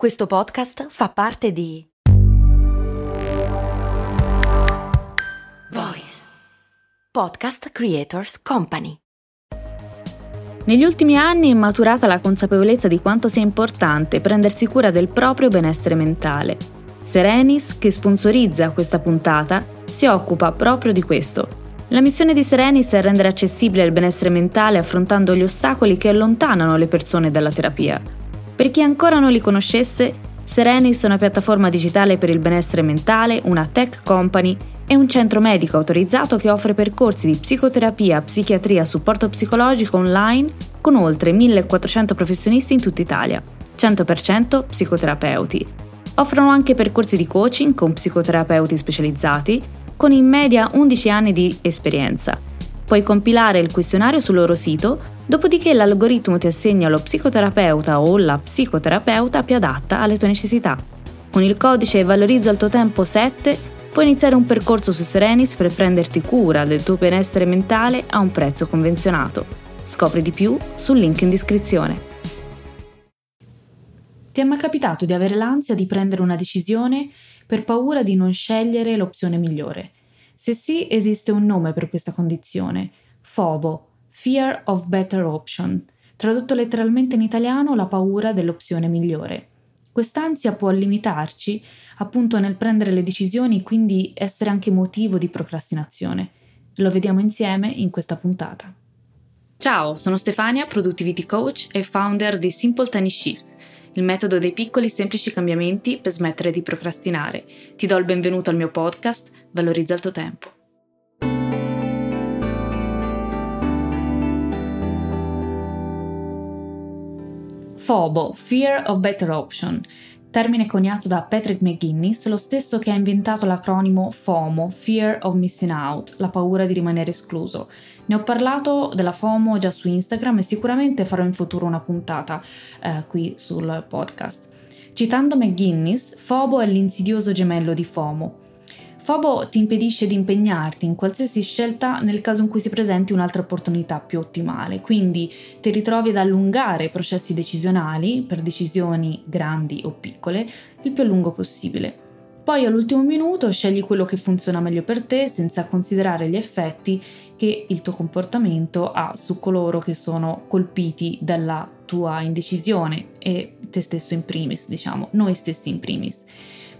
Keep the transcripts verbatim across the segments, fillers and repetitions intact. Questo podcast fa parte di Voice Podcast Creators Company. Negli ultimi anni è maturata la consapevolezza di quanto sia importante prendersi cura del proprio benessere mentale. Serenis, che sponsorizza questa puntata, si occupa proprio di questo. La missione di Serenis è rendere accessibile il benessere mentale affrontando gli ostacoli che allontanano le persone dalla terapia. Per chi ancora non li conoscesse, Serenis è una piattaforma digitale per il benessere mentale, una tech company e un centro medico autorizzato che offre percorsi di psicoterapia, psichiatria, supporto psicologico online con oltre millequattrocento professionisti in tutta Italia, cento per cento psicoterapeuti. Offrono anche percorsi di coaching con psicoterapeuti specializzati con in media undici anni di esperienza. Puoi compilare il questionario sul loro sito, dopodiché l'algoritmo ti assegna lo psicoterapeuta o la psicoterapeuta più adatta alle tue necessità. Con il codice Valorizza il tuo tempo sette puoi iniziare un percorso su Serenis per prenderti cura del tuo benessere mentale a un prezzo convenzionato. Scopri di più sul link in descrizione. Ti è mai capitato di avere l'ansia di prendere una decisione per paura di non scegliere l'opzione migliore? Se sì, esiste un nome per questa condizione, FOBO, Fear of Better Option, tradotto letteralmente in italiano la paura dell'opzione migliore. Quest'ansia può limitarci appunto nel prendere le decisioni, quindi essere anche motivo di procrastinazione. Lo vediamo insieme in questa puntata. Ciao, sono Stefania, Productivity Coach e founder di Simple Tiny Shifts, il metodo dei piccoli semplici cambiamenti per smettere di procrastinare. Ti do il benvenuto al mio podcast, Valorizza il tuo tempo. FOBO, Fear of Better Option, termine coniato da Patrick McGinnis, lo stesso che ha inventato l'acronimo FOMO, Fear of Missing Out, la paura di rimanere escluso. Ne ho parlato della FOMO già su Instagram e sicuramente farò in futuro una puntata eh, qui sul podcast. Citando McGinnis, FOBO è l'insidioso gemello di FOMO. FOBO ti impedisce di impegnarti in qualsiasi scelta nel caso in cui si presenti un'altra opportunità più ottimale, quindi ti ritrovi ad allungare i processi decisionali per decisioni grandi o piccole il più a lungo possibile. Poi all'ultimo minuto scegli quello che funziona meglio per te senza considerare gli effetti che il tuo comportamento ha su coloro che sono colpiti dalla tua indecisione e te stesso in primis, diciamo, noi stessi in primis.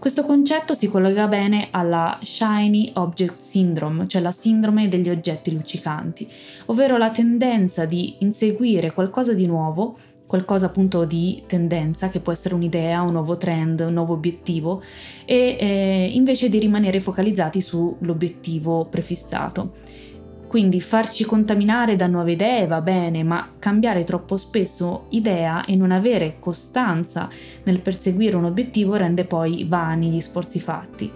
Questo concetto si collega bene alla Shiny Object Syndrome, cioè la sindrome degli oggetti luccicanti, ovvero la tendenza di inseguire qualcosa di nuovo, qualcosa appunto di tendenza, che può essere un'idea, un nuovo trend, un nuovo obiettivo, e eh, invece di rimanere focalizzati sull'obiettivo prefissato. Quindi farci contaminare da nuove idee va bene, ma cambiare troppo spesso idea e non avere costanza nel perseguire un obiettivo rende poi vani gli sforzi fatti.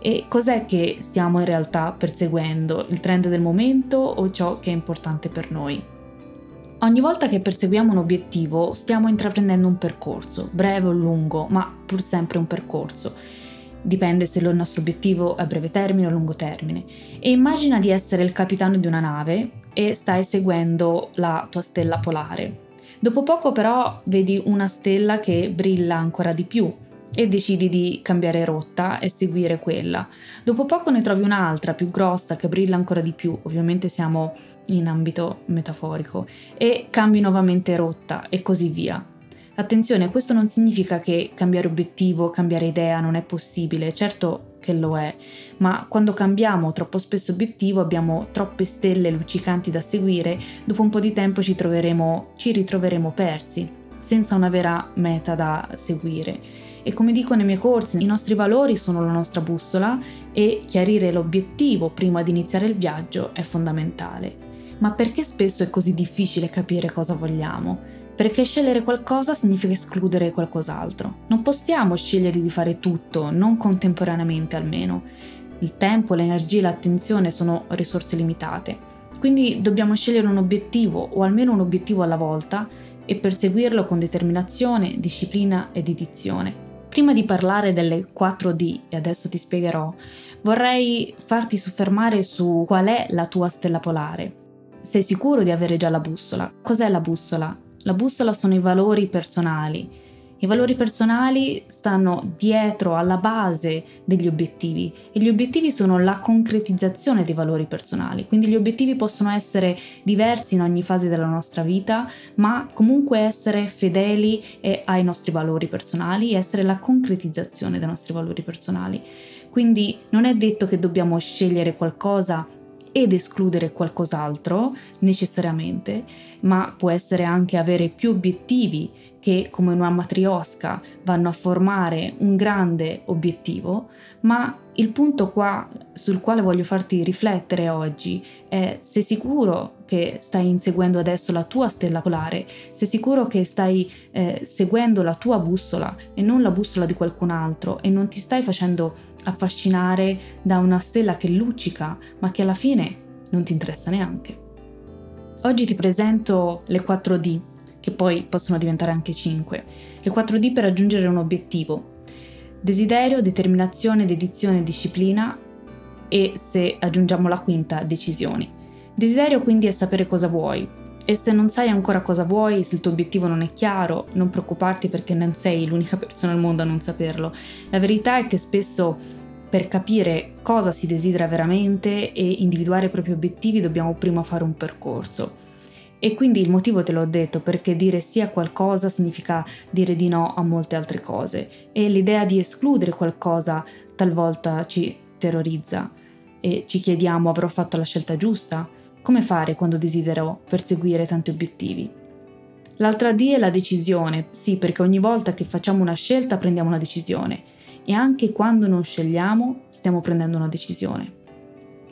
E cos'è che stiamo in realtà perseguendo? Il trend del momento o ciò che è importante per noi? Ogni volta che perseguiamo un obiettivo stiamo intraprendendo un percorso, breve o lungo, ma pur sempre un percorso. Dipende se il nostro obiettivo è a breve termine o a lungo termine. E immagina di essere il capitano di una nave e stai seguendo la tua stella polare. Dopo poco però vedi una stella che brilla ancora di più e decidi di cambiare rotta e seguire quella. Dopo poco ne trovi un'altra più grossa che brilla ancora di più, ovviamente siamo in ambito metaforico, e cambi nuovamente rotta e così via. Attenzione, questo non significa che cambiare obiettivo, cambiare idea non è possibile, certo che lo è, ma quando cambiamo troppo spesso obiettivo, abbiamo troppe stelle luccicanti da seguire, dopo un po' di tempo ci troveremo, ci ritroveremo persi, senza una vera meta da seguire. E come dico nei miei corsi, i nostri valori sono la nostra bussola e chiarire l'obiettivo prima di iniziare il viaggio è fondamentale. Ma perché spesso è così difficile capire cosa vogliamo? Perché scegliere qualcosa significa escludere qualcos'altro. Non possiamo scegliere di fare tutto, non contemporaneamente almeno. Il tempo, l'energia e l'attenzione sono risorse limitate. Quindi dobbiamo scegliere un obiettivo, o almeno un obiettivo alla volta, e perseguirlo con determinazione, disciplina e dedizione. Prima di parlare delle quattro D, e adesso ti spiegherò, vorrei farti soffermare su qual è la tua stella polare. Sei sicuro di avere già la bussola? Cos'è la bussola? La bussola sono i valori personali, I valori personali stanno dietro alla base degli obiettivi e gli obiettivi sono la concretizzazione dei valori personali, quindi gli obiettivi possono essere diversi in ogni fase della nostra vita, ma comunque essere fedeli ai nostri valori personali, essere la concretizzazione dei nostri valori personali. Quindi non è detto che dobbiamo scegliere qualcosa ed escludere qualcos'altro necessariamente, ma può essere anche avere più obiettivi che, come una matriosca, vanno a formare un grande obiettivo. Ma il punto qua sul quale voglio farti riflettere oggi è: sei sicuro che stai inseguendo adesso la tua stella polare? Sei sicuro che stai eh, seguendo la tua bussola e non la bussola di qualcun altro, e non ti stai facendo affascinare da una stella che luccica ma che alla fine non ti interessa neanche? Oggi ti presento le quattro D, che poi possono diventare anche cinque. Le quattro D per raggiungere un obiettivo: desiderio, determinazione, dedizione, disciplina, e se aggiungiamo la quinta, decisioni. Desiderio quindi è sapere cosa vuoi, e se non sai ancora cosa vuoi, se il tuo obiettivo non è chiaro, non preoccuparti, perché non sei l'unica persona al mondo a non saperlo. La verità è che spesso per capire cosa si desidera veramente e individuare i propri obiettivi dobbiamo prima fare un percorso. E quindi il motivo te l'ho detto, perché dire sì a qualcosa significa dire di no a molte altre cose, e l'idea di escludere qualcosa talvolta ci terrorizza e ci chiediamo: avrò fatto la scelta giusta? Come fare quando desidero perseguire tanti obiettivi? L'altra D è la decisione, sì, perché ogni volta che facciamo una scelta prendiamo una decisione, e anche quando non scegliamo stiamo prendendo una decisione.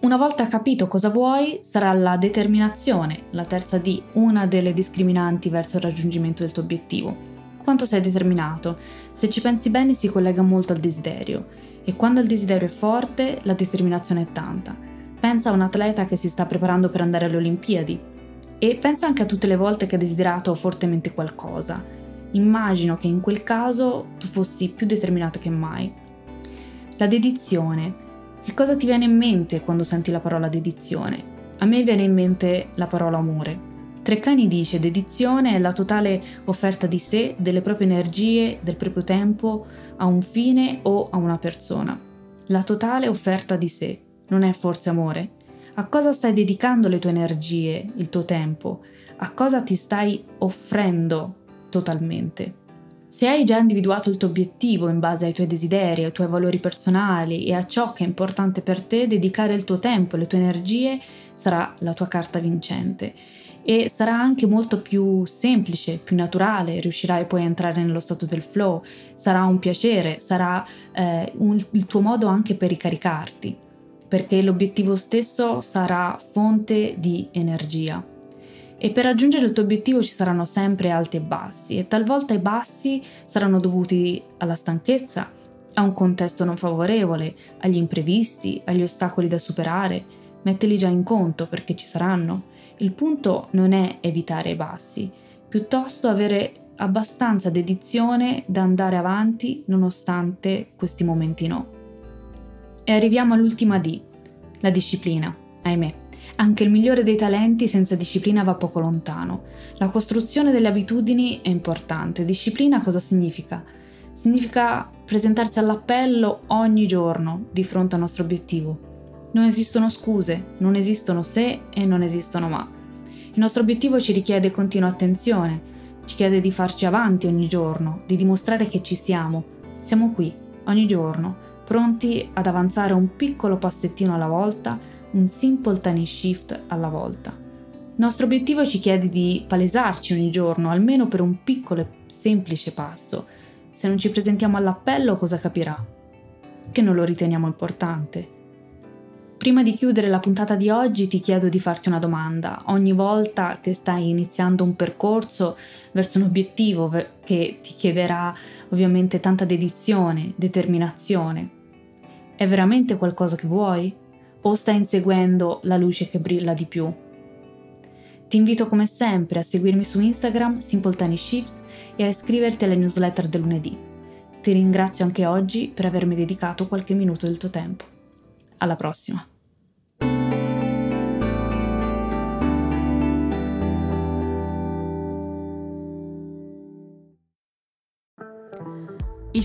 Una volta capito cosa vuoi, sarà la determinazione, la terza D, una delle discriminanti verso il raggiungimento del tuo obiettivo. Quanto sei determinato? Se ci pensi bene, si collega molto al desiderio, e quando il desiderio è forte, la determinazione è tanta. Pensa a un atleta che si sta preparando per andare alle Olimpiadi, e pensa anche a tutte le volte che ha desiderato fortemente qualcosa. Immagino che in quel caso tu fossi più determinato che mai. La dedizione. Che cosa ti viene in mente quando senti la parola dedizione? A me viene in mente la parola amore. Treccani dice: dedizione è la totale offerta di sé, delle proprie energie, del proprio tempo a un fine o a una persona. La totale offerta di sé, non è forse amore? A cosa stai dedicando le tue energie, il tuo tempo? A cosa ti stai offrendo totalmente? Se hai già individuato il tuo obiettivo in base ai tuoi desideri, ai tuoi valori personali e a ciò che è importante per te, dedicare il tuo tempo e le tue energie sarà la tua carta vincente, e sarà anche molto più semplice, più naturale. Riuscirai poi a entrare nello stato del flow, sarà un piacere, sarà eh, un, il tuo modo anche per ricaricarti, perché l'obiettivo stesso sarà fonte di energia. E per raggiungere il tuo obiettivo ci saranno sempre alti e bassi, e talvolta i bassi saranno dovuti alla stanchezza, a un contesto non favorevole, agli imprevisti, agli ostacoli da superare. Mettili già in conto, perché ci saranno. Il punto non è evitare i bassi, piuttosto avere abbastanza dedizione da andare avanti nonostante questi momenti no. E arriviamo all'ultima D, la disciplina. Ahimè, anche il migliore dei talenti senza disciplina va poco lontano. La costruzione delle abitudini è importante. Disciplina cosa significa? Significa presentarsi all'appello ogni giorno di fronte al nostro obiettivo. Non esistono scuse, non esistono se e non esistono ma. Il nostro obiettivo ci richiede continua attenzione, ci chiede di farci avanti ogni giorno, di dimostrare che ci siamo. Siamo qui, ogni giorno, pronti ad avanzare un piccolo passettino alla volta, un simple tiny shift alla volta. Il nostro obiettivo ci chiede di palesarci ogni giorno, almeno per un piccolo e semplice passo. Se non ci presentiamo all'appello, cosa capirà? Che non lo riteniamo importante. Prima di chiudere la puntata di oggi ti chiedo di farti una domanda. Ogni volta che stai iniziando un percorso verso un obiettivo che ti chiederà ovviamente tanta dedizione, determinazione, è veramente qualcosa che vuoi? O stai inseguendo la luce che brilla di più? Ti invito come sempre a seguirmi su Instagram, Simple Tiny Shifts, e a iscriverti alla newsletter del lunedì. Ti ringrazio anche oggi per avermi dedicato qualche minuto del tuo tempo. Alla prossima! Il